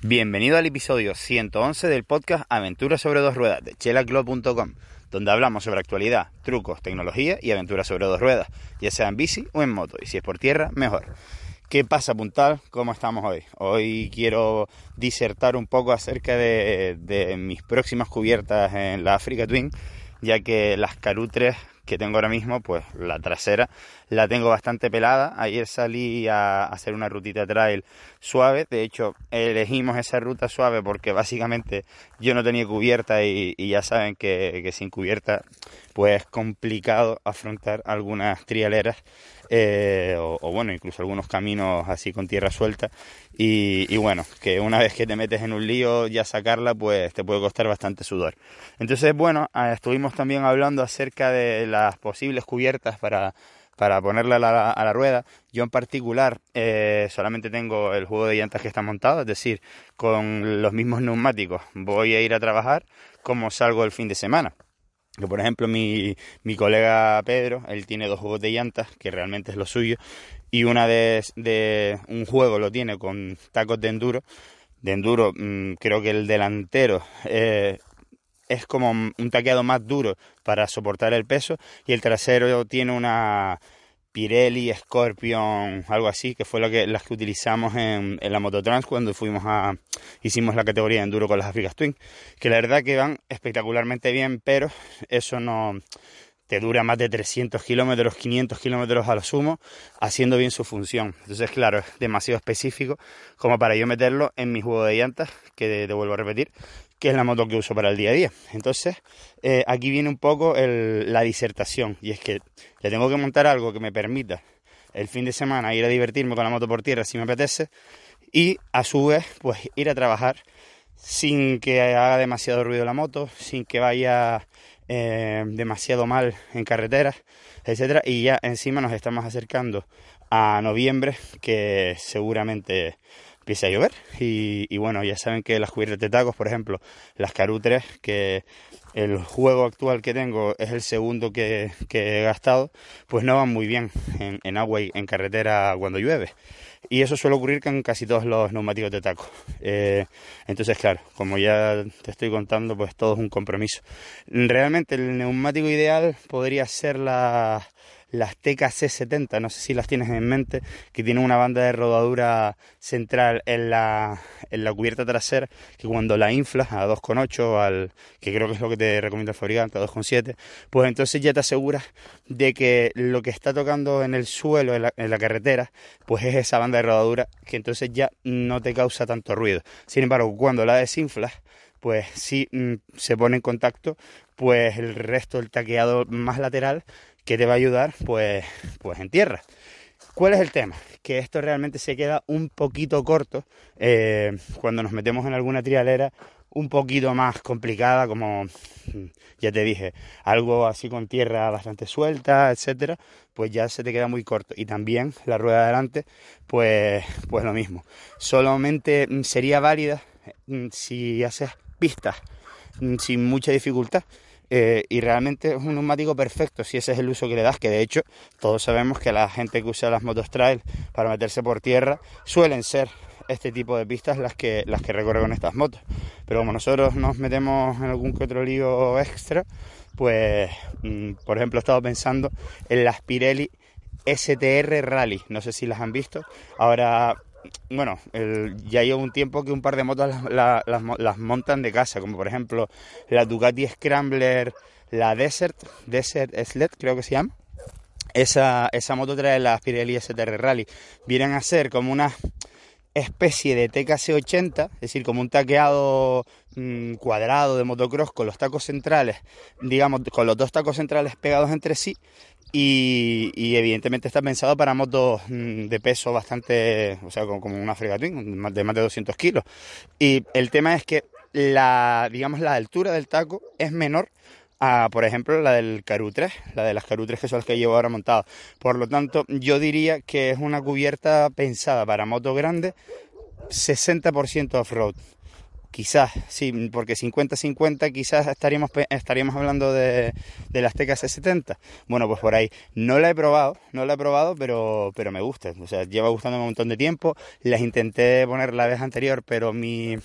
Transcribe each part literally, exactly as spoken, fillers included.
Bienvenido al episodio ciento once del podcast Aventuras sobre dos ruedas de chela club punto com, donde hablamos sobre actualidad, trucos, tecnología y aventuras sobre dos ruedas, ya sea en bici o en moto, y si es por tierra, mejor. ¿Qué pasa, Puntal? ¿Cómo estamos hoy? Hoy quiero disertar un poco acerca de, de mis próximas cubiertas en la África Twin, ya que las Karoo tres que tengo ahora mismo, pues la trasera la tengo bastante pelada. Ayer salí a hacer una rutita trail suave. De hecho, elegimos esa ruta suave porque básicamente yo no tenía cubierta y, y ya saben que, que sin cubierta pues es complicado afrontar algunas trialeras eh, o, o bueno, incluso algunos caminos así con tierra suelta y, y bueno, que una vez que te metes en un lío ya sacarla pues te puede costar bastante sudor. Entonces bueno, estuvimos también hablando acerca de la las posibles cubiertas para, para ponerla a la, a la rueda. Yo en particular eh, solamente tengo el juego de llantas que está montado, es decir, con los mismos neumáticos voy a ir a trabajar como salgo el fin de semana. Que por ejemplo mi, mi colega Pedro, él tiene dos juegos de llantas, que realmente es lo suyo, y una de, de un juego lo tiene con tacos de enduro, de enduro mmm, creo que el delantero eh, es como un taqueado más duro para soportar el peso, y el trasero tiene una Pirelli, Scorpion, algo así, que fue lo que, las que utilizamos en, en la Mototrans cuando fuimos a hicimos la categoría de enduro con las África Twin, que la verdad que van espectacularmente bien, pero eso no te dura más de trescientos kilómetros, quinientos kilómetros a lo sumo, haciendo bien su función. Entonces, claro, es demasiado específico como para yo meterlo en mi juego de llantas, que te vuelvo a repetir, que es la moto que uso para el día a día. Entonces, eh, aquí viene un poco el, la disertación, y es que le tengo que montar algo que me permita el fin de semana ir a divertirme con la moto por tierra si me apetece, y a su vez, pues ir a trabajar sin que haga demasiado ruido la moto, sin que vaya eh, demasiado mal en carreteras, etcétera. Y ya encima nos estamos acercando a noviembre, que seguramente empieza a llover y, y bueno, ya saben que las cubiertas de tacos, por ejemplo, las Karoo tres, que el juego actual que tengo es el segundo que, que he gastado, pues no van muy bien en, en agua y en carretera cuando llueve, y eso suele ocurrir con casi todos los neumáticos de taco. Eh, entonces claro, como ya te estoy contando, pues todo es un compromiso. Realmente el neumático ideal podría ser la... las T K C setenta, no sé si las tienes en mente, que tienen una banda de rodadura central en la, en la cubierta trasera, que cuando la inflas a dos coma ocho, al que creo que es lo que te recomienda el fabricante, a dos coma siete, pues entonces ya te aseguras de que lo que está tocando en el suelo, en la, en la carretera, pues es esa banda de rodadura, que entonces ya no te causa tanto ruido. Sin embargo, cuando la desinflas, pues sí se pone en contacto pues el resto del taqueado más lateral, que te va a ayudar pues, pues en tierra. ¿Cuál es el tema? Que esto realmente se queda un poquito corto eh, cuando nos metemos en alguna trialera un poquito más complicada, como ya te dije, algo así con tierra bastante suelta, etcétera, pues ya se te queda muy corto. Y también la rueda de adelante, pues, pues lo mismo. Solamente sería válida si haces pistas sin mucha dificultad. Eh, y realmente es un neumático perfecto si ese es el uso que le das, que de hecho todos sabemos que la gente que usa las motos trail para meterse por tierra suelen ser este tipo de pistas las que, las que recorre con estas motos, pero como nosotros nos metemos en algún que otro lío extra, pues mm, por ejemplo he estado pensando en las Pirelli S T R Rally, no sé si las han visto ahora. Bueno, el, ya llevo un tiempo que un par de motos las, las, las, las montan de casa, como por ejemplo la Ducati Scrambler, la Desert, Desert Sled creo que se llama. Esa, esa moto trae las Pirelli S T R Rally. Vienen a ser como una especie de T K C ochenta, es decir, como un taqueado mmm, cuadrado de motocross con los tacos centrales, digamos, con los dos tacos centrales pegados entre sí, Y, y evidentemente está pensado para motos de peso bastante, o sea, como una África Twin, de más de doscientos kilos. Y el tema es que la, digamos, la altura del taco es menor a, por ejemplo, la del Karoo tres, la de las Karoo tres, que son las que llevo ahora montadas. Por lo tanto, yo diría que es una cubierta pensada para motos grandes, sesenta por ciento off-road. Quizás, sí, porque cincuenta cincuenta quizás estaríamos, estaríamos hablando de, de las T K C setenta. Bueno, pues por ahí. No la he probado, no la he probado, pero, pero me gusta. O sea, lleva gustándome un montón de tiempo. Las intenté poner la vez anterior, pero mi,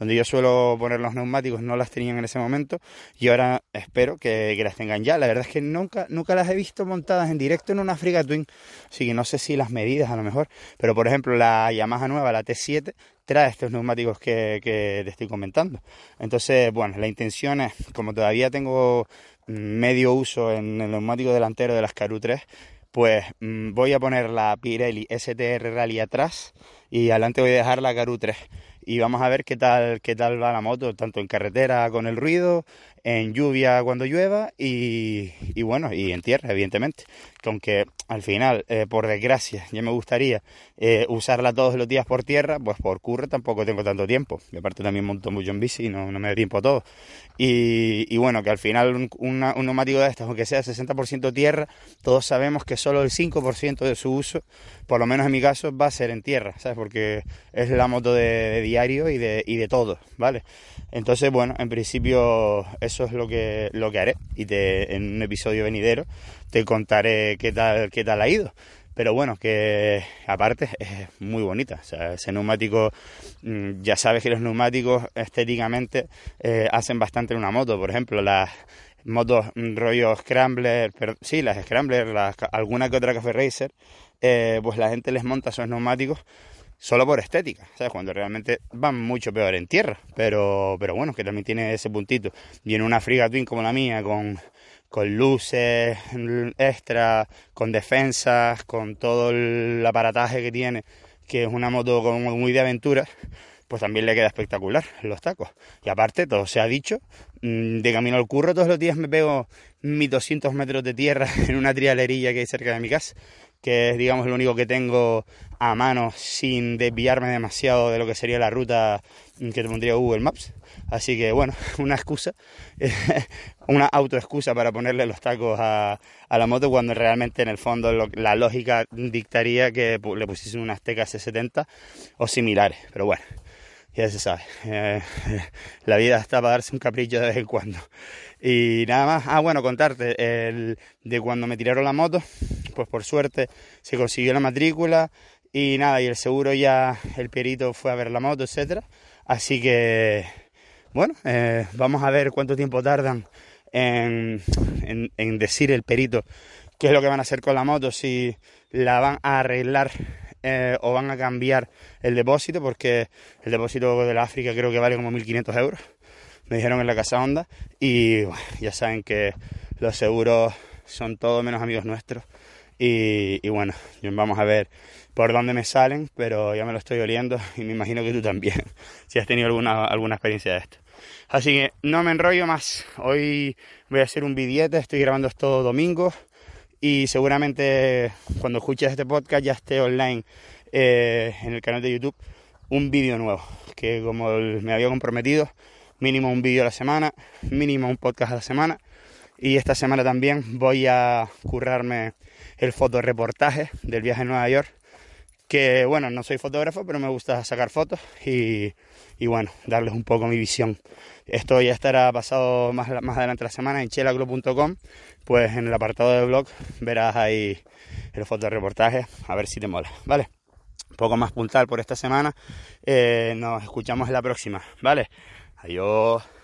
donde yo suelo poner los neumáticos no las tenían en ese momento. Y ahora espero que, que las tengan ya. La verdad es que nunca, nunca las he visto montadas en directo en una África Twin. Así que no sé si las medidas a lo mejor. Pero por ejemplo, la Yamaha nueva, la T siete... trae estos neumáticos que, que te estoy comentando. Entonces, bueno, la intención es, como todavía tengo medio uso en el neumático delantero de las Karoo tres, pues mmm, voy a poner la Pirelli S T R Rally atrás y adelante voy a dejar la Karoo tres. Y vamos a ver qué tal, qué tal va la moto, tanto en carretera con el ruido, en lluvia cuando llueva y, y bueno, y en tierra, evidentemente. Aunque al final, eh, por desgracia, ya me gustaría eh, usarla todos los días por tierra, pues por curro tampoco tengo tanto tiempo. Y aparte también monto mucho en bici y no, no me da tiempo a todo. Y, y bueno, que al final un, una, un neumático de estos, aunque sea sesenta por ciento tierra, todos sabemos que solo el cinco por ciento de su uso, por lo menos en mi caso, va a ser en tierra, ¿sabes? Porque es la moto de, de diario y de, y de todo, ¿vale? Entonces, bueno, en principio eso es lo que, lo que haré y te, en un episodio venidero te contaré qué tal, qué tal ha ido. Pero bueno, que aparte es muy bonita. O sea, ese neumático, ya sabes que los neumáticos estéticamente eh, hacen bastante en una moto. Por ejemplo, las motos rollo Scrambler, pero, sí, las Scrambler, las, alguna que otra Cafe Racer, eh, pues la gente les monta esos neumáticos solo por estética, ¿sabes? Cuando realmente van mucho peor en tierra, pero, pero bueno, que también tiene ese puntito. Y en una África Twin como la mía, con, con luces extra, con defensas, con todo el aparataje que tiene, que es una moto como muy de aventura, pues también le queda espectacular los tacos. Y aparte, todo se ha dicho, de camino al curro todos los días me pego mis doscientos metros de tierra en una trialerilla que hay cerca de mi casa, que es, digamos, lo único que tengo a mano sin desviarme demasiado de lo que sería la ruta que te pondría Google Maps. Así que, bueno, una excusa, una autoexcusa para ponerle los tacos a, a la moto, cuando realmente en el fondo lo, la lógica dictaría que le pusiesen unas T K C setenta o similares. Pero bueno, ya se sabe, eh, la vida está para darse un capricho de vez en cuando. Y nada más, ah bueno, contarte, el, de cuando me tiraron la moto, pues por suerte se consiguió la matrícula y nada, y el seguro ya, el perito fue a ver la moto, etcétera. Así que, bueno, eh, vamos a ver cuánto tiempo tardan en, en, en decir el perito qué es lo que van a hacer con la moto, si la van a arreglar Eh, o van a cambiar el depósito, porque el depósito de la África creo que vale como mil quinientos euros, me dijeron en la Casa Honda. Y bueno, ya saben que los seguros son todo menos amigos nuestros y, y bueno, vamos a ver por dónde me salen, pero ya me lo estoy oliendo y me imagino que tú también, si has tenido alguna, alguna experiencia de esto. Así que no me enrollo más, hoy voy a hacer un vidiete, estoy grabando esto domingo. Y seguramente cuando escuches este podcast ya esté online eh, en el canal de YouTube un vídeo nuevo. Que como me había comprometido, mínimo un vídeo a la semana, mínimo un podcast a la semana. Y esta semana también voy a currarme el fotoreportaje del viaje a Nueva York. Que bueno, no soy fotógrafo, pero me gusta sacar fotos y, y bueno, darles un poco mi visión. Esto ya estará pasado más, más adelante la semana en chelaclub punto com, pues en el apartado de blog verás ahí el fotoreportaje, a ver si te mola, ¿vale? Un poco más puntal por esta semana, eh, nos escuchamos en la próxima, ¿vale? Adiós.